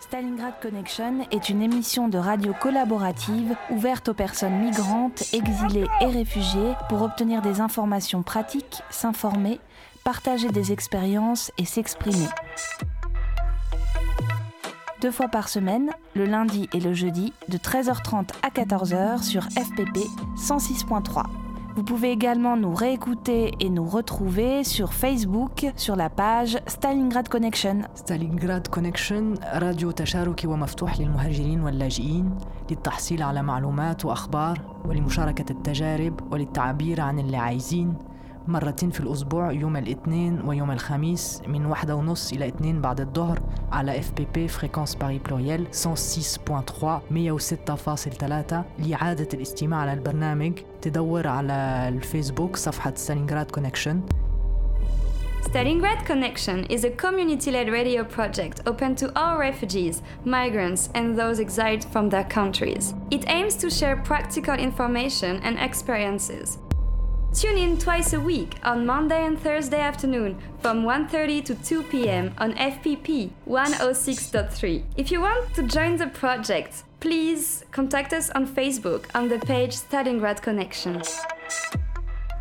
Stalingrad Connection est une émission de radio collaborative ouverte aux personnes migrantes, exilées et réfugiées pour obtenir des informations pratiques, s'informer, partager des expériences et s'exprimer. 2 fois par semaine, le lundi et le jeudi, de 13h30 à 14h sur FPP 106.3. Vous pouvez également nous réécouter et nous retrouver sur Facebook, sur la page Stalingrad Connection. Stalingrad Connection, radio تشاركي ومفتوح للمهاجرين واللاجئين للتحصيل على معلومات وأخبار ولمشاركة التجارب وللتعبير عن اللي عايزين مرتين في الأسبوع يوم الاثنين ويوم الخميس من 1:30 إلى 2 بعد الظهر على FPP Frequence Paris Pluriel 106.3 106.3. لإعادة الاستماع على البرنامج تدور على الفيسبوك صفحة Stalingrad Connection. Stalingrad Connection is a community-led radio project open to all refugees, migrants, and those exiled from their countries. It aims to share practical information and experiences. Tune in twice a week on Monday and Thursday afternoon from 1:30 to 2 p.m. on FPP 106.3. If you want to join the project, please contact us on Facebook on the page Stalingrad Connection.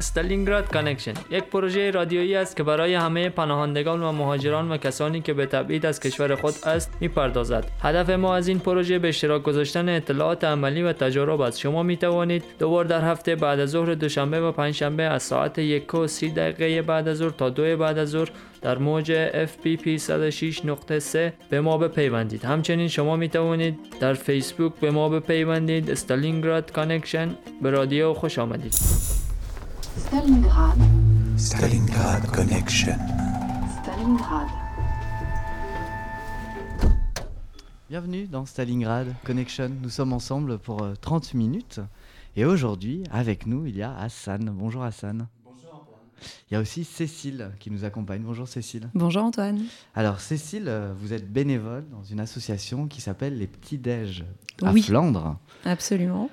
استالینگراد کانکشن یک پروژه رادیویی است که برای همه پناهندگان و مهاجران و کسانی که به تبعید از کشور خود است می‌پردازد. هدف ما از این پروژه به اشتراک گذاشتن اطلاعات عملی و تجارب است. شما می‌توانید 2 بار در هفته بعد از ظهر دوشنبه و پنجشنبه از ساعت 1:30 بعد از ظهر تا 2 بعد از ظهر در موج FPP 106.3 به ما بپیوندید. همچنین شما می‌توانید در فیسبوک به ما بپیوندید. استالینگراد کانکشن به رادیو خوش آمدید. Stalingrad. Stalingrad Connection. Stalingrad. Bienvenue dans Stalingrad Connection. Nous sommes ensemble pour 30 minutes. Et aujourd'hui, avec nous, il y a Hassan. Bonjour Hassan. Bonjour Antoine. Il y a aussi Cécile qui nous accompagne. Bonjour Cécile. Bonjour Antoine. Alors Cécile, vous êtes bénévole dans une association qui s'appelle les Petits Dej's à Flandres. Absolument.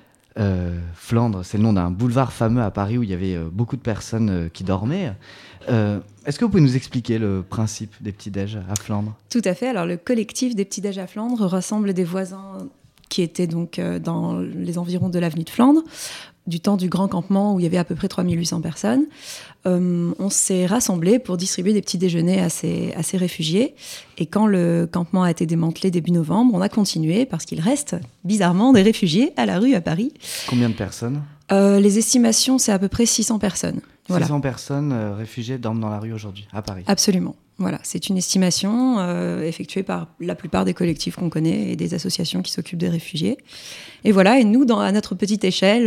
Flandres, c'est le nom d'un boulevard fameux à Paris où il y avait beaucoup de personnes qui dormaient. Est-ce que vous pouvez nous expliquer le principe des Petits Dej's à Flandres ? Tout à fait. Alors, le collectif des Petits Dej's à Flandres rassemble des voisins qui étaient donc dans les environs de l'avenue de Flandres, du temps du grand campement où il y avait à peu près 3800 personnes. On s'est rassemblés pour distribuer des petits déjeuners à ces réfugiés. Et quand le campement a été démantelé début novembre, on a continué parce qu'il reste, bizarrement, des réfugiés à la rue à Paris. Combien de personnes ? Les estimations, c'est à peu près 600 personnes. 600 voilà. Personnes réfugiées dorment dans la rue aujourd'hui, à Paris. Absolument. Voilà, c'est une estimation effectuée par la plupart des collectifs qu'on connaît et des associations qui s'occupent des réfugiés. Et voilà, et nous, à notre petite échelle,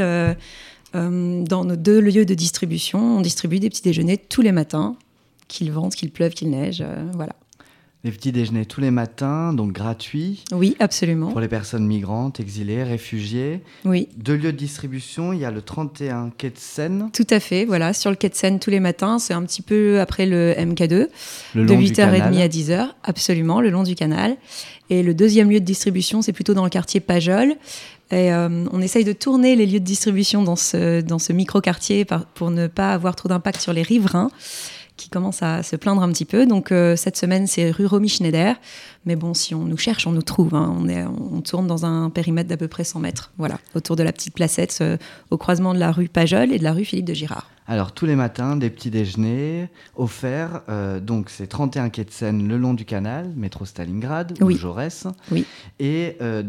dans nos 2 lieux de distribution, on distribue des petits déjeuners tous les matins, qu'il vente, qu'il pleuve, qu'il neige, voilà. Des petits déjeuners tous les matins, donc gratuits. Oui, absolument. Pour les personnes migrantes, exilées, réfugiées. Oui. 2 lieux de distribution, il y a le 31 quai de Seine. Tout à fait, voilà, sur le quai de Seine tous les matins, c'est un petit peu après le MK2, de 8h30 à 10h, absolument, le long du canal. Et le 2e lieu de distribution, c'est plutôt dans le quartier Pajol. Et on essaye de tourner les lieux de distribution dans ce micro-quartier pour ne pas avoir trop d'impact sur les riverains, qui commence à se plaindre un petit peu. Donc cette semaine, c'est rue Romy Schneider. Mais bon, si on nous cherche, on nous trouve. Hein. On tourne dans un périmètre d'à peu près 100 mètres, voilà, autour de la petite placette, au croisement de la rue Pajol et de la rue Philippe de Girard. Alors, tous les matins, des petits déjeuners offerts. Donc, c'est 31 quai de Seine le long du canal, métro Stalingrad, oui. Ou Jaurès. Oui. Et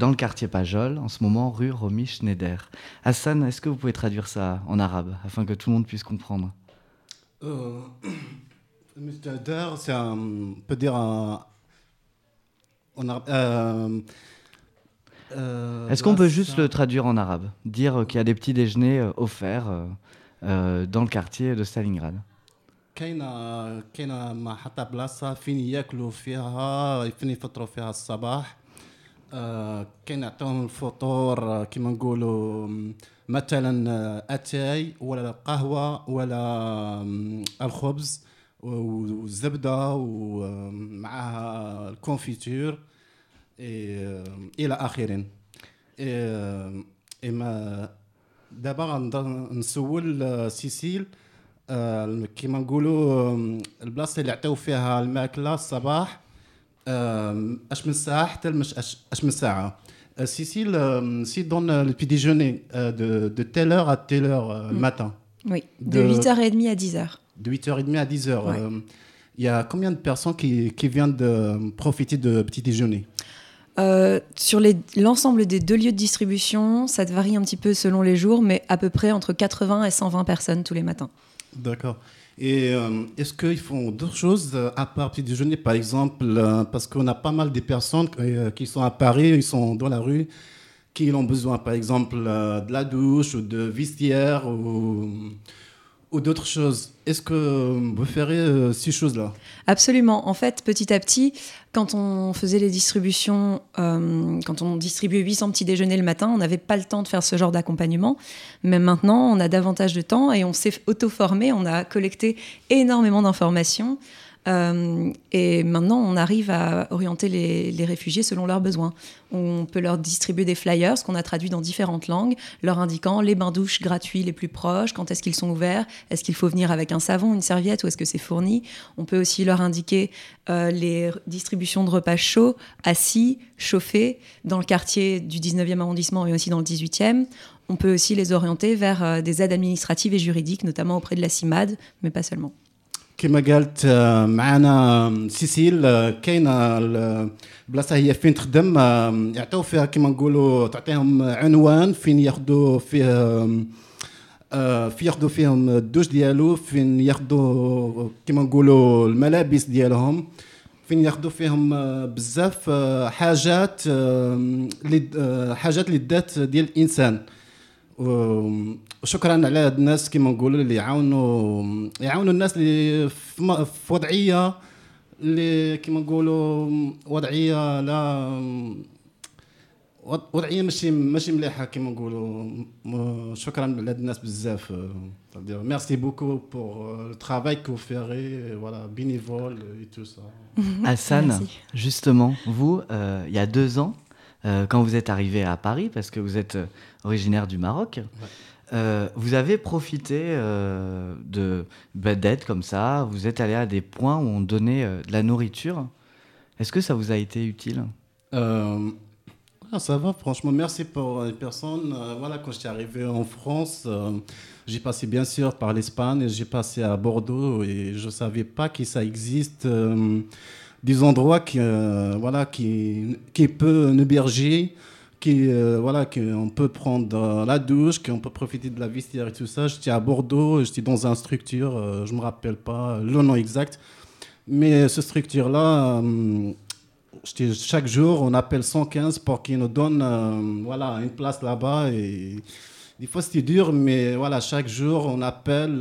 dans le quartier Pajol, en ce moment, rue Romy Schneider. Hassan, est-ce que vous pouvez traduire ça en arabe, afin que tout le monde puisse comprendre ? Mr. Dar, c'est on peut dire en arabe. Est-ce qu'on peut juste le traduire en arabe, dire qu'il y a des petits déjeuners offerts dans le quartier de Stalingrad. كاينة ما حتى بلاصة فين ياكلوا فيها فين يفطروا فيها الصباح كاين يعطوهم الفطور كيما نقولوا مثلا اتاي ولا القهوه ولا الخبز والزبده ومعها الكونفيتور الى اخره. اما دابا نسول سيسيل كيما نقولوا البلاصه اللي عطاو فيها الماكله الصباح اش من ساعه حتى مش اش من ساعه. Cécile, si dans le petit déjeuner, de telle heure à telle heure le matin. Oui, de 8h30 à 10h. De 8h30 à 10h. Ouais. Y a combien de personnes qui viennent de profiter de petit déjeuner? Sur l'ensemble des deux lieux de distribution, ça varie un petit peu selon les jours, mais à peu près entre 80 et 120 personnes tous les matins. D'accord. Et est-ce qu'ils font d'autres choses à part petit déjeuner, par exemple, parce qu'on a pas mal de personnes qui sont à Paris, ils sont dans la rue, qui ont besoin, par exemple, de la douche ou de vestiaire ou d'autres choses. Est-ce que vous ferez ces choses-là ? Absolument. En fait, petit à petit, quand on faisait les distributions, quand on distribuait 800 petits déjeuners le matin, on n'avait pas le temps de faire ce genre d'accompagnement. Mais maintenant, on a davantage de temps et on s'est auto-formé. On a collecté énormément d'informations. Et maintenant, on arrive à orienter les réfugiés selon leurs besoins. On peut leur distribuer des flyers qu'on a traduits dans différentes langues, leur indiquant les bains-douches gratuits les plus proches, quand est-ce qu'ils sont ouverts, est-ce qu'il faut venir avec un savon, une serviette ou est-ce que c'est fourni. On peut aussi leur indiquer les distributions de repas chauds, assis, chauffés, dans le quartier du 19e arrondissement et aussi dans le 18e. On peut aussi les orienter vers des aides administratives et juridiques, notamment auprès de la Cimade, mais pas seulement. كما قالت معنا سيسيل كاينه البلاصه هي فين تخدم يعطيو فيها كما نقولوا تعطيهم عنوان فين ياخذوا فيه فيهم الدوش ديالو فين ياخذوا كما نقولوا الملابس ديالهم فين ياخذوا فيهم بزاف حاجات للذات ديال الانسان. وشكرا على هاد الناس كيما نقولوا اللي يعاونوا الناس اللي في وضعيه اللي كيما نقولوا وضعيه لا وضعيه ماشي مليحه كيما نقولوا. شكرا على هاد الناس بزاف. Merci beaucoup pour le travail que vous ferez, voilà, bénévole et tout ça. Hassan, merci. Justement, vous, il y a 2 ans, quand vous êtes arrivé à Paris, parce que vous êtes originaire du Maroc, ouais. Vous avez profité d'aides comme ça, vous êtes allé à des points où on donnait de la nourriture. Est-ce que ça vous a été utile ? Ça va, franchement, merci pour les personnes. Voilà, quand je suis arrivé en France, j'ai passé bien sûr par l'Espagne, j'ai passé à Bordeaux et je ne savais pas que ça existe. Des endroits qui peut héberger, qu'on peut prendre la douche, qu'on peut profiter de la vestiaire et tout ça. J'étais à Bordeaux, j'étais dans une structure, je me rappelle pas le nom exact, mais cette structure-là, chaque jour, on appelle 115 pour qu'ils nous donnent une place là-bas. Et des fois c'était dur, mais voilà, chaque jour on appelle,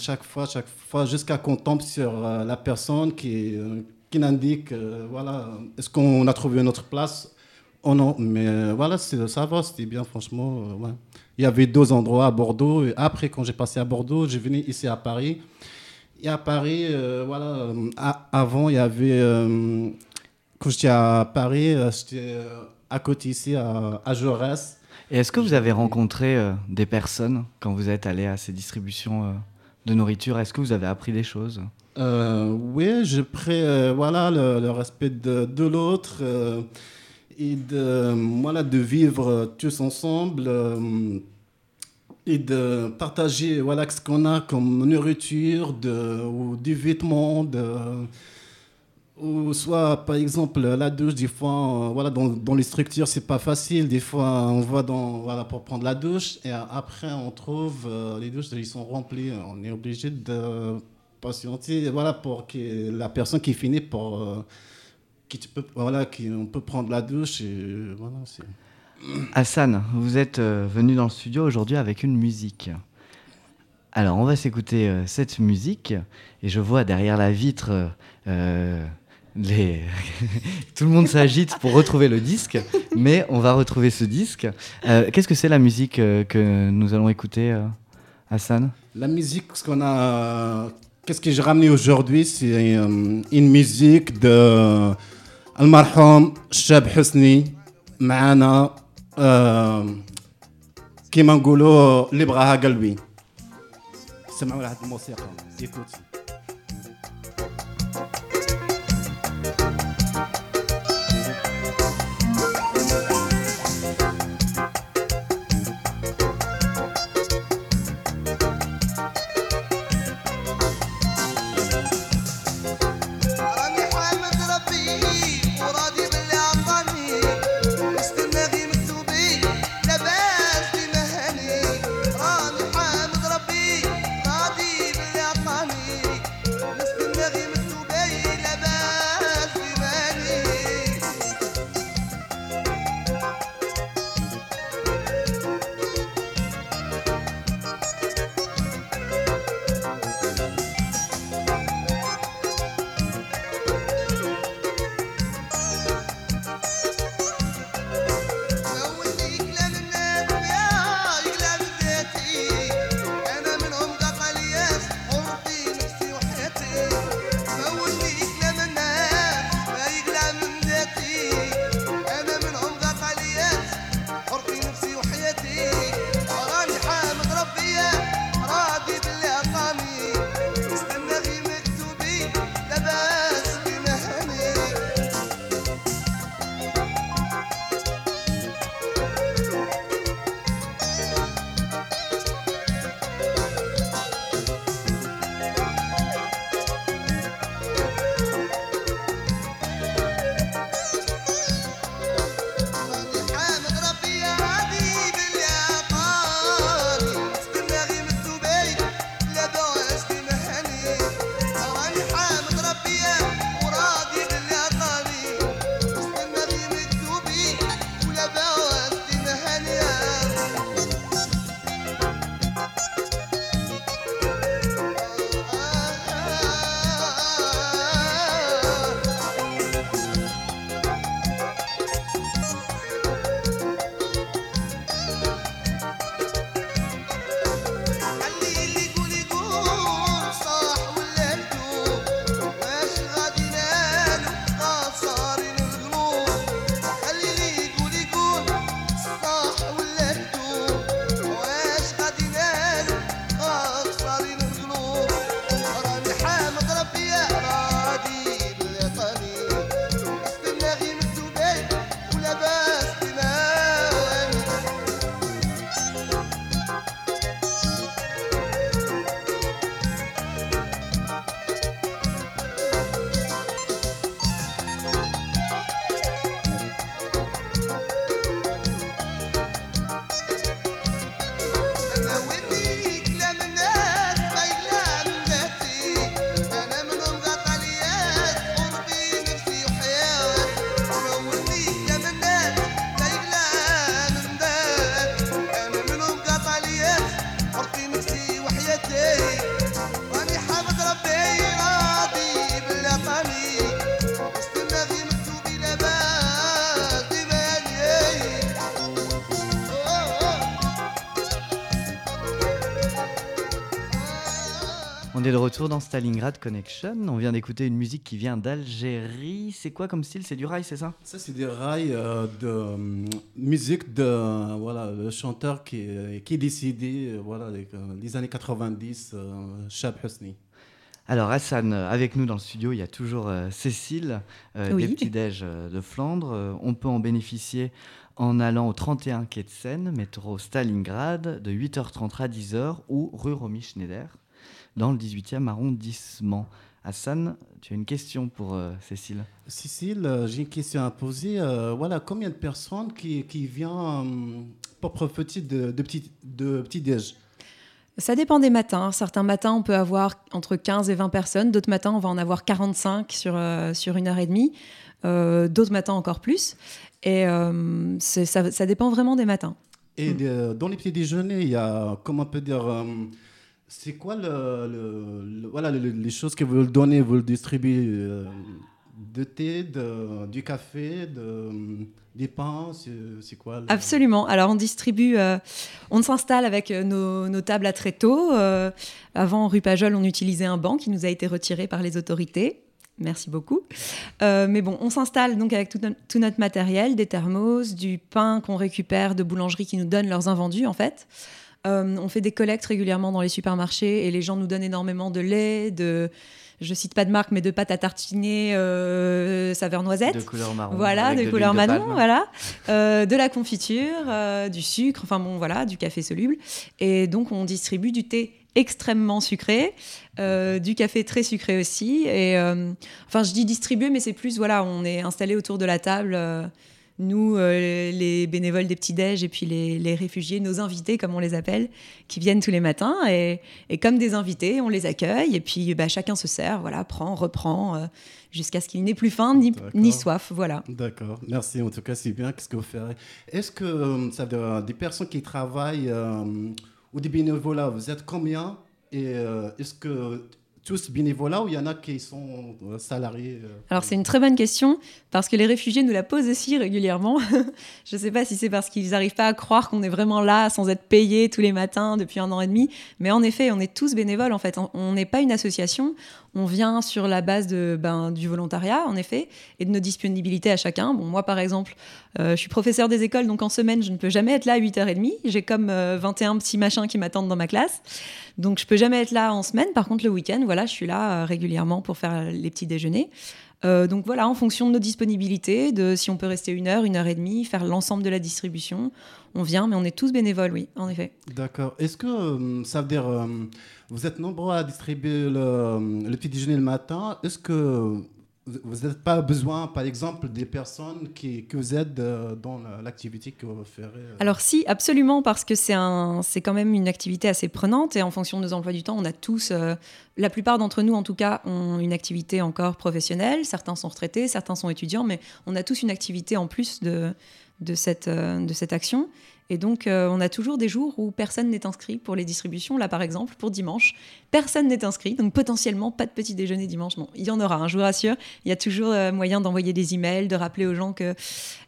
chaque fois jusqu'à qu'on tombe sur la personne qui indique est-ce qu'on a trouvé notre place ou non. Mais ça va, c'était bien, franchement. Ouais. Il y avait 2 endroits à Bordeaux, et après quand j'ai passé à Bordeaux, je venais ici à Paris. Et à Paris, avant il y avait, quand j'étais à Paris, j'étais à côté ici à Jaurès. Et est-ce que vous avez rencontré des personnes quand vous êtes allé à ces distributions de nourriture ? Est-ce que vous avez appris des choses ? Oui, j'ai pris le respect de l'autre et de vivre tous ensemble et de partager ce qu'on a comme nourriture ou des vêtements. Ou soit, par exemple, la douche, des fois, dans les structures, c'est pas facile. Des fois, on va pour prendre la douche et après, on trouve les douches, ils sont remplies. On est obligé de patienter, pour que la personne qui finit, on peut prendre la douche. Et, c'est... Hassan, vous êtes venu dans le studio aujourd'hui avec une musique. Alors, on va s'écouter cette musique et je vois derrière la vitre... Tout le monde s'agite pour retrouver le disque, mais on va retrouver ce disque. Qu'est-ce que c'est la musique que nous allons écouter, Hassan ? La musique, qu'est-ce que j'ai ramené aujourd'hui, c'est une musique de Al-Marhum Cheb Hasni, Maana كيما نقولوا اللي بغاها قلبي. سمعوا لهاد الموسيقى ايكوتي. On est de retour dans Stalingrad Connection. On vient d'écouter une musique qui vient d'Algérie. C'est quoi comme style ? C'est du raï, c'est ça ? Ça, c'est du raï, de musique de voilà, le chanteur qui est décédé, voilà, les années 90, Cheb Hasni. Alors Hassan, avec nous dans le studio, il y a toujours Cécile, oui. Des Petits Dej's de Flandres. On peut en bénéficier en allant au 31 quai de Seine, métro Stalingrad, de 8h30 à 10h, ou rue Romy Schneider, dans le 18e arrondissement. Hassan, tu as une question pour Cécile. Cécile, j'ai une question à poser. Voilà, combien de personnes qui viennent pour profiter de Petits Dej's ? Ça dépend des matins. Certains matins, on peut avoir entre 15 et 20 personnes. D'autres matins, on va en avoir 45 sur une heure et demie. D'autres matins, encore plus. Et ça dépend vraiment des matins. Et dans les petits déjeuners, il y a, comment on peut dire... c'est quoi voilà, les choses que vous le donnez, vous le distribuez, de thé, du café, des pains, c'est quoi ? Absolument. Alors on distribue, on s'installe avec nos tables à tréteaux. Avant, rue Pajol, on utilisait un banc qui nous a été retiré par les autorités. Merci beaucoup. Mais bon, on s'installe donc avec tout notre matériel, des thermos, du pain qu'on récupère de boulangeries qui nous donnent leurs invendus en fait. On fait des collectes régulièrement dans les supermarchés et les gens nous donnent énormément de lait, de... Je cite pas de marque, mais de pâte à tartiner saveur noisette. De couleur marron. Voilà, de couleur marron, voilà. De la confiture, du sucre, enfin bon, voilà, du café soluble. Et donc, on distribue du thé extrêmement sucré, du café très sucré aussi. Et, enfin, je dis distribuer, mais c'est plus, voilà, on est installés autour de la table... nous, les bénévoles des Petits Dej's et puis les réfugiés, nos invités, comme on les appelle, qui viennent tous les matins. Et comme des invités, on les accueille. Et puis, bah, chacun se sert, voilà, prend, reprend, jusqu'à ce qu'il n'ait plus faim ni soif. Voilà. D'accord. Merci. En tout cas, c'est bien. Qu'est-ce que vous faites ? Est-ce que ça veut dire, des personnes qui travaillent ou des bénévoles, vous êtes combien ? Et est-ce que... tous bénévolats ou il y en a qui sont salariés ? Alors, c'est une très bonne question, parce que les réfugiés nous la posent aussi régulièrement. Je ne sais pas si c'est parce qu'ils n'arrivent pas à croire qu'on est vraiment là, sans être payés tous les matins depuis 1 an et demi. Mais en effet, on est tous bénévoles, en fait. On n'est pas une association. On vient sur la base du volontariat, en effet, et de nos disponibilités à chacun. Bon, moi, par exemple, je suis professeure des écoles, donc en semaine, je ne peux jamais être là à 8h30. J'ai comme 21 petits machins qui m'attendent dans ma classe. Donc, je ne peux jamais être là en semaine. Par contre, le week-end, voilà, je suis là régulièrement pour faire les petits déjeuners. Donc voilà, en fonction de nos disponibilités, de si on peut rester 1 heure, 1 heure et demie, faire l'ensemble de la distribution, on vient, mais on est tous bénévoles, oui, en effet. D'accord. Est-ce que ça veut dire, vous êtes nombreux à distribuer le petit déjeuner le matin, est-ce que vous n'avez pas besoin, par exemple, des personnes qui vous aident dans l'activité que vous ferez ? Alors si, absolument, parce que c'est quand même une activité assez prenante et en fonction de nos emplois du temps, on a tous, la plupart d'entre nous en tout cas, ont une activité encore professionnelle. Certains sont retraités, certains sont étudiants, mais on a tous une activité en plus de cette action. Et donc, on a toujours des jours où personne n'est inscrit pour les distributions. Là, par exemple, pour dimanche, personne n'est inscrit. Donc, potentiellement, pas de petit déjeuner dimanche. Bon, il y en aura, hein, je vous rassure. Il y a toujours moyen d'envoyer des emails, de rappeler aux gens que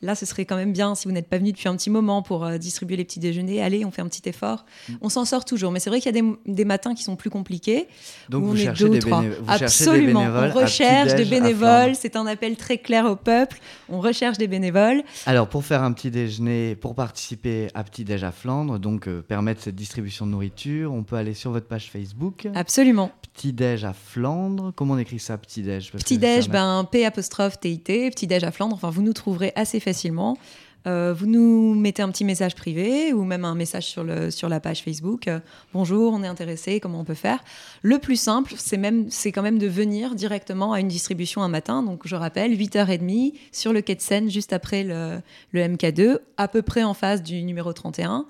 là, ce serait quand même bien, si vous n'êtes pas venu depuis un petit moment pour distribuer les petits déjeuners, allez, on fait un petit effort. On s'en sort toujours. Mais c'est vrai qu'il y a des matins qui sont plus compliqués. Donc, vous cherchez des bénévoles. Absolument. On recherche des bénévoles. C'est un appel très clair au peuple. On recherche des bénévoles. Alors, pour faire un petit déjeuner, pour participer à Petits Dej's à Flandres, donc permettre cette distribution de nourriture. On peut aller sur votre page Facebook. Absolument. Petits Dej's à Flandres. Comment on écrit ça, Petits Dej's ? Petits Dej's, P'-TIT, Petits Dej's à Flandres. Enfin, vous nous trouverez assez facilement. Vous nous mettez un petit message privé ou même un message sur la page Facebook. Bonjour, on est intéressé, comment on peut faire ? Le plus simple, c'est quand même de venir directement à une distribution un matin. Donc, je rappelle, 8h30 sur le quai de Seine, juste après le MK2, à peu près en face du numéro 31.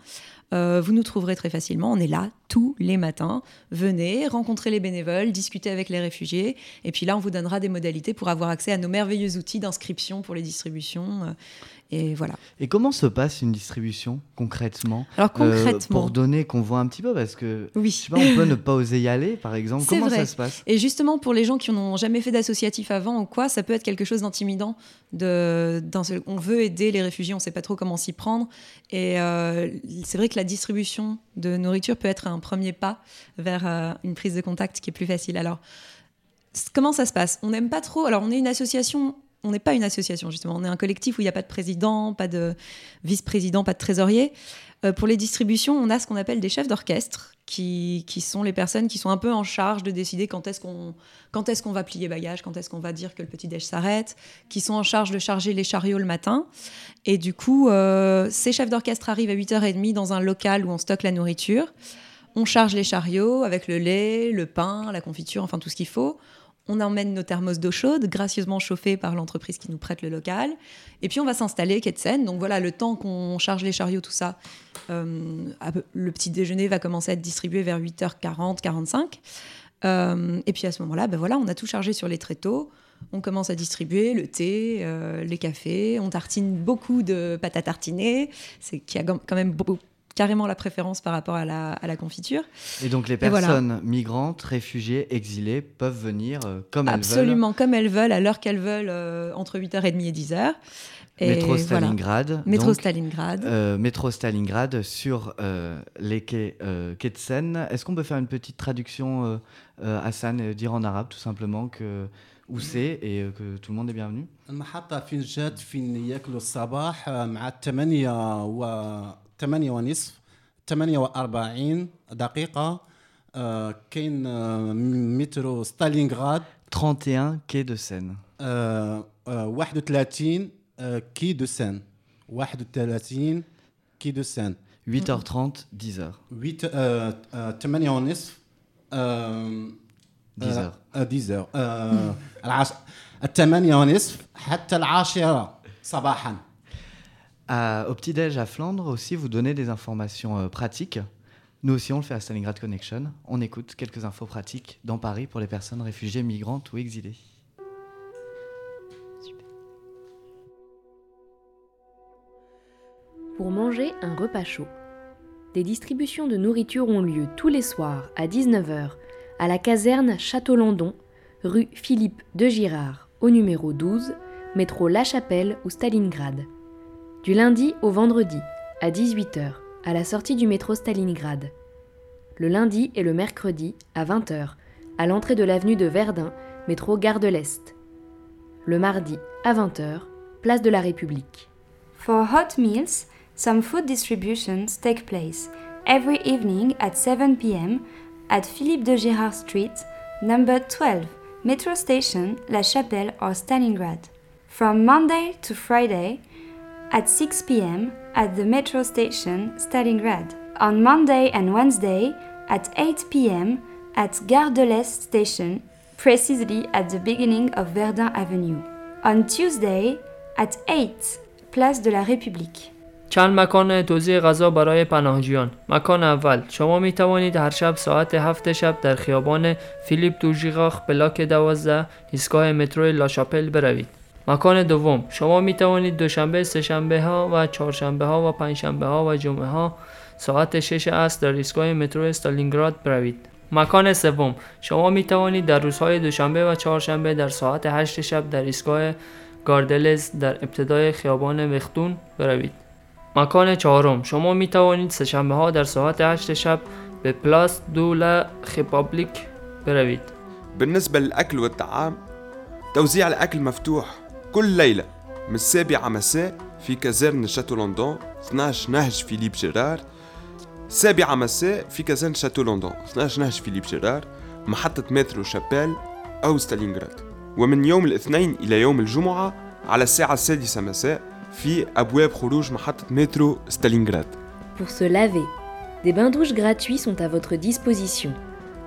Vous nous trouverez très facilement. On est là tous les matins. Venez, rencontrez les bénévoles, discutez avec les réfugiés. Et puis là, on vous donnera des modalités pour avoir accès à nos merveilleux outils d'inscription pour les distributions. Et voilà. Et comment se passe une distribution concrètement ? Alors concrètement... pour donner qu'on voit un petit peu, parce que oui. Je sais pas, on peut ne pas oser y aller, par exemple. C'est comment vrai. Ça se passe ? Et justement, pour les gens qui n'ont jamais fait d'associatif avant ou quoi, ça peut être quelque chose d'intimidant. On veut aider les réfugiés, on ne sait pas trop comment s'y prendre. Et c'est vrai que la distribution de nourriture peut être un premier pas vers une prise de contact qui est plus facile. Alors, comment ça se passe ? On n'aime pas trop... Alors, on est une association... On n'est pas une association, justement. On est un collectif où il n'y a pas de président, pas de vice-président, pas de trésorier. Pour les distributions, on a ce qu'on appelle des chefs d'orchestre qui sont les personnes qui sont un peu en charge de décider quand est-ce qu'on va plier bagages, quand est-ce qu'on va dire que le petit déj s'arrête, qui sont en charge de charger les chariots le matin. Et du coup, ces chefs d'orchestre arrivent à 8h30 dans un local où on stocke la nourriture. On charge les chariots avec le lait, le pain, la confiture, enfin tout ce qu'il faut. On emmène nos thermos d'eau chaude, gracieusement chauffées par l'entreprise qui nous prête le local. Et puis, on va s'installer, quai de Seine. Donc voilà, le temps qu'on charge les chariots, tout ça, le petit déjeuner va commencer à être distribué vers 8h40, 45. Et puis, à ce moment-là, on a tout chargé sur les tréteaux. On commence à distribuer le thé, les cafés. On tartine beaucoup de pâte à tartiner. C'est qu'il y a quand même beaucoup... carrément la préférence par rapport à la confiture. Et donc les personnes migrantes, réfugiées, exilées peuvent venir comme elles veulent. Absolument, comme elles veulent, à l'heure qu'elles veulent, entre 8h30 et 10h. Métro Stalingrad. Voilà. Métro Stalingrad sur les quais de Seine. Est-ce qu'on peut faire une petite traduction, Hassan, et dire en arabe tout simplement que, où c'est et que tout le monde est bienvenu. Métro Stalingrad. 31 quai de Seine. 31 quai de Seine. 31 quai de Seine. 8h30, 10h. 10h. 8h30 حتى 10 صباحا. Au Petit Dej à Flandres aussi, vous donnez des informations pratiques. Nous aussi, on le fait à Stalingrad Connection. On écoute quelques infos pratiques dans Paris pour les personnes réfugiées, migrantes ou exilées. Super. Pour manger un repas chaud, des distributions de nourriture ont lieu tous les soirs à 19h à la caserne Château-Landon, rue Philippe de Girard, au numéro 12, métro La Chapelle ou Stalingrad. Du lundi au vendredi, à 18h. À la sortie du métro Stalingrad. Le lundi et le mercredi, à 20h, à l'entrée de l'avenue de Verdun, métro Gare de l'Est. Le mardi, à 20h, place de la République. For hot meals, some food distributions take place every evening at 7 p.m. at Philippe de Girard Street, number 12, metro station La Chapelle or Stalingrad. From Monday to Friday, at 6 p.m. at the metro station Stalingrad. On Monday and Wednesday at 8 p.m. at Gare de l'Est station, precisely at the beginning of Verdun Avenue. On Tuesday at 8, place de la République. چند مکان توزیع غذا برای پناهجویان. مکان اول، شما می توانید هر شب ساعت 7 شب در خیابان فیلیپ دو ژیراخ بلاک 12 ایستگاه مترو لاشاپل بروید. مکان دوم شما می توانید دوشنبه، سه شنبه ها و چهارشنبه ها و پنج شنبه ها و جمعه ها ساعت 6 عصر در ایستگاه مترو استالینگراد بروید. مکان سوم شما می توانید در روزهای دوشنبه و چهارشنبه در ساعت 8 شب در ایستگاه گاردلز در ابتدای خیابان وختون بروید. مکان چهارم شما می توانید سه شنبه ها در ساعت 8 شب به پلاس دو لا رپبلیک بروید. بالنسبه للاكل والطعام توزيع الاكل مفتوح كل ليلة من 7 مساء في كازرن شاتو لندن 12 نهج فيليب جيرار 7 مساء في كازرن شاتو لندن 12 نهج فيليب جيرار محطة مترو شابيل أو ستالينغراد ومن يوم الاثنين إلى يوم الجمعة على الساعة 6 مساء في أبواب خروج محطة مترو ستالينغراد. Pour se laver, des bains douches gratuits sont à votre disposition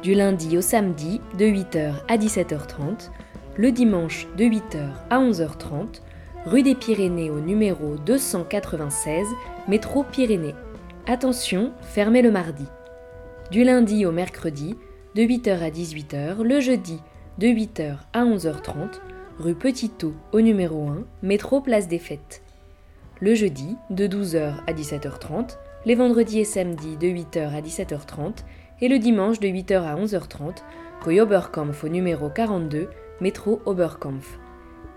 du lundi au samedi de 8h à 17h30. Le dimanche de 8h à 11h30, rue des Pyrénées au numéro 296, métro Pyrénées. Attention, fermez le mardi. Du lundi au mercredi, de 8h à 18h, le jeudi de 8h à 11h30, rue Petitot au numéro 1, métro Place des Fêtes. Le jeudi de 12h à 17h30, les vendredis et samedis de 8h à 17h30 et le dimanche de 8h à 11h30, rue Oberkampf au numéro 42, métro Oberkampf.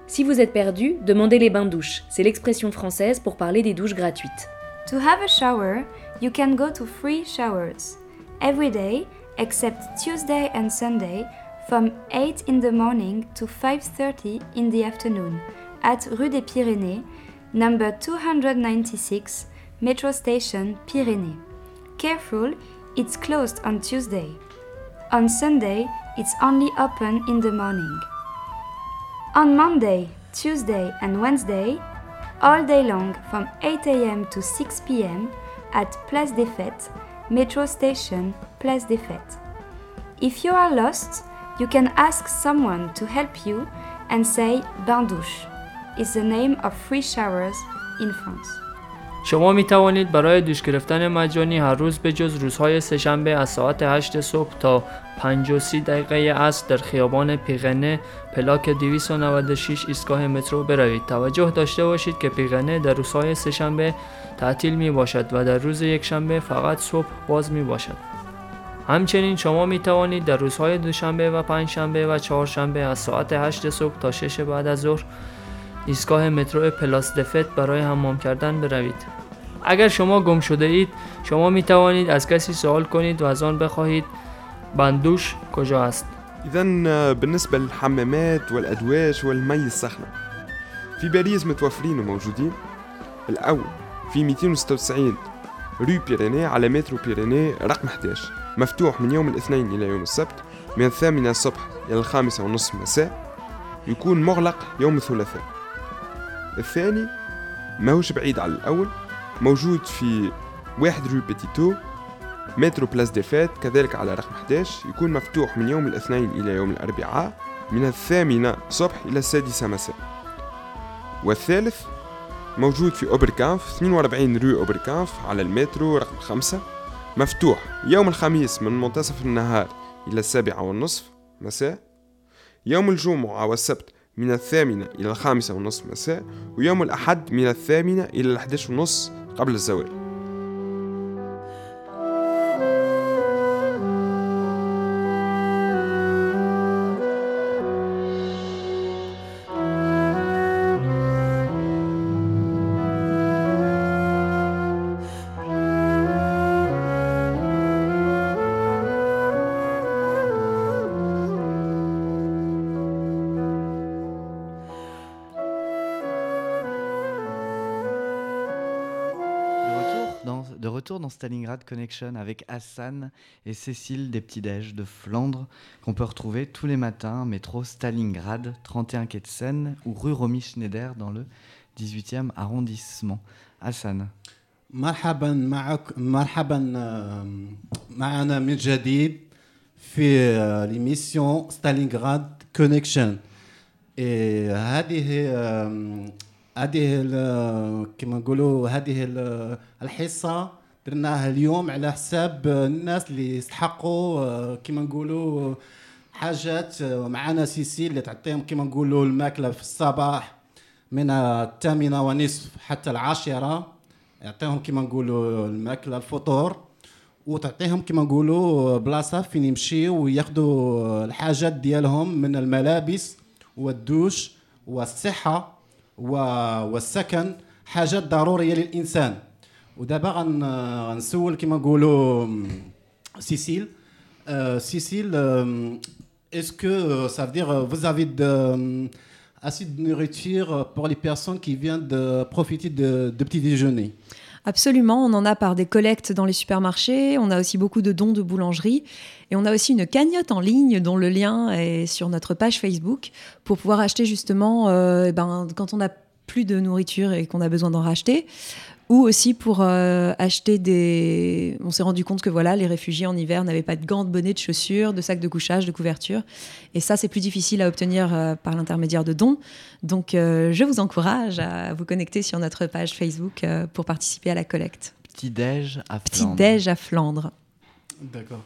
Si vous êtes perdu, demandez les bains-douches. C'est l'expression française pour parler des douches gratuites. To have a shower, you can go to free showers every day except Tuesday and Sunday from 8 in the morning to 5:30 in the afternoon at rue des Pyrénées, number 296, metro station Pyrénées. Careful, it's closed on Tuesday. On Sunday, it's only open in the morning. On Monday, Tuesday and Wednesday, all day long from 8 a.m. to 6 p.m. at Place des Fêtes, metro station Place des Fêtes. If you are lost, you can ask someone to help you and say bain douche is the name of free showers in France. شما می توانید برای دوش گرفتن مجانی هر روز به جز روزهای سه‌شنبه از ساعت 8 صبح تا 5:30 دقیقه عصر در خیابان پیغنه پلاک 296 ایستگاه مترو بروید. توجه داشته باشید که پیغنه در روزهای سه‌شنبه تعطیل می باشد و در روز یکشنبه فقط صبح باز می باشد. همچنین شما می توانید در روزهای دوشنبه و پنجشنبه و چهارشنبه از ساعت 8 صبح تا 6 بعد از ظهر ایستگاه مترو پلاس دفت برای حمام کردن بروید. اگر شما گم شده اید، شما می توانید از کسی سوال کنید و از آن بخواهید بندوش کجا است. اذا بالنسبه للحمامات والادواج والمي السخنه في باريس متوفرين وموجودين. الاول في 296 رو بيريني على مترو بيريني رقم 11، مفتوح من يوم الاثنين الى يوم السبت من 8 الصبح الى 5:30 مساء، يكون مغلق يوم الثلاثاء. الثاني ماهوش بعيد على الاول، موجود في 1 رو بيتيتو مترو بلاس ديفات كذلك على رقم 11، يكون مفتوح من يوم الاثنين الى يوم الاربعاء من 8 صبح الى 6 مساء. والثالث موجود في اوبركانف 42 رو اوبركانف على المترو رقم 5، مفتوح يوم الخميس من منتصف النهار الى 7:30 مساء، يوم الجمعة والسبت من 8 الى 5:30 مساء، ويوم الاحد من 8 الى 11:30 قبل الزوال. Dans Stalingrad Connection avec Hassan et Cécile des Petits Dej's de Flandres, qu'on peut retrouver tous les matins métro Stalingrad 31 quai de Seine ou rue Romy Schneider dans le 18e arrondissement. Hassan. مرحبا معك مرحبا معنا من جديد في l'émission Stalingrad Connection. Et هذه كما نقولوا هذه الحصة درناها اليوم على حساب الناس اللي يستحقوا كما نقولوا حاجات. معنا سيسيل اللي تعطيهم كما نقولوا الماكلة في الصباح من 8:15 حتى 10:00، يعطيهم كما نقولوا الماكلة الفطور، وتعطيهم كما نقولوا بلاصة فين يمشيوا وياخذوا الحاجات ديالهم من الملابس والدوش والصحة والسكن، حاجات ضرورية للإنسان. ودابا غنسول كما نقولوا سيسيل. سيسيل est-ce que ça veut dire vous avez assez de nourriture pour les personnes qui viennent de profiter de petit déjeuner? Absolument, on en a par des collectes dans les supermarchés, on a aussi beaucoup de dons de boulangerie et on a aussi une cagnotte en ligne dont le lien est sur notre page Facebook pour pouvoir acheter justement quand on n'a plus de nourriture et qu'on a besoin d'en racheter, ou aussi pour acheter des... On s'est rendu compte que voilà, les réfugiés en hiver n'avaient pas de gants, de bonnets, de chaussures, de sacs de couchage, de couvertures. Et ça, c'est plus difficile à obtenir par l'intermédiaire de dons. Donc, je vous encourage à vous connecter sur notre page Facebook pour participer à la collecte. Petits Dej's à Flandres. Petits Dej's à Flandres. D'accord.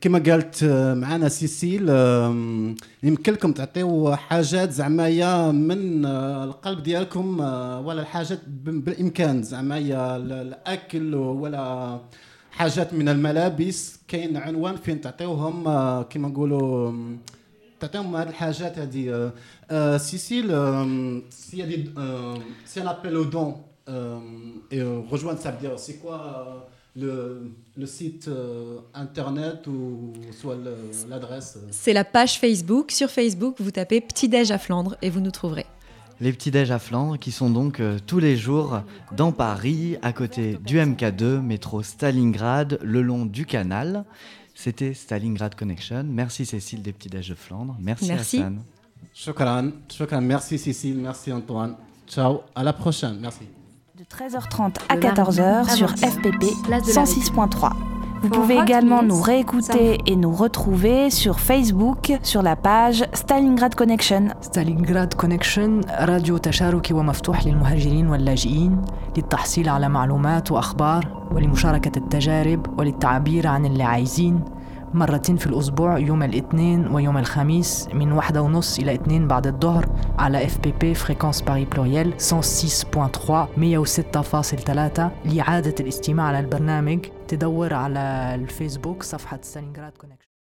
كما قالت معنا سيسيل يمكن لكم تعطيو حاجات زعمايا من القلب ديالكم ولا الحاجات بالامكان زعمايا الاكل ولا حاجات من الملابس. كاين عنوان فين تعطيوهم كما نقولوا تعطيهم هذه الحاجات هذه. سيسيل سي دي سي لابيل او دون اي rejoindre ça veut dire c'est quoi Le site internet ou soit l'adresse. C'est la page Facebook. Sur Facebook, vous tapez Petits Dej's à Flandres et vous nous trouverez. Les Petits Dej's à Flandres qui sont donc tous les jours dans Paris, à côté du MK2, métro Stalingrad, le long du canal. C'était Stalingrad Connection. Merci Cécile des Petits Dej's de Flandres. Merci Hassan. Shukran. Merci Cécile, merci Antoine. Ciao, à la prochaine. Merci. De 13h30 à 14h sur FPP 106.3. Vous pouvez également nous réécouter et nous retrouver sur Facebook sur la page Stalingrad Connection. Stalingrad Connection, radio تشاركي ومفتوح للمهاجرين واللاجئين للتحصيل على معلومات وأخبار ولمشاركة التجارب وللتعبير عن اللي عايزين، مرتين في الأسبوع يوم الاثنين ويوم الخميس من 1:30 إلى 2 بعد الظهر على FPP Frequence Paris Pluriel 106.3 106.3. لإعادة الاستماع على البرنامج تدور على الفيسبوك صفحة Stalingrad Connection.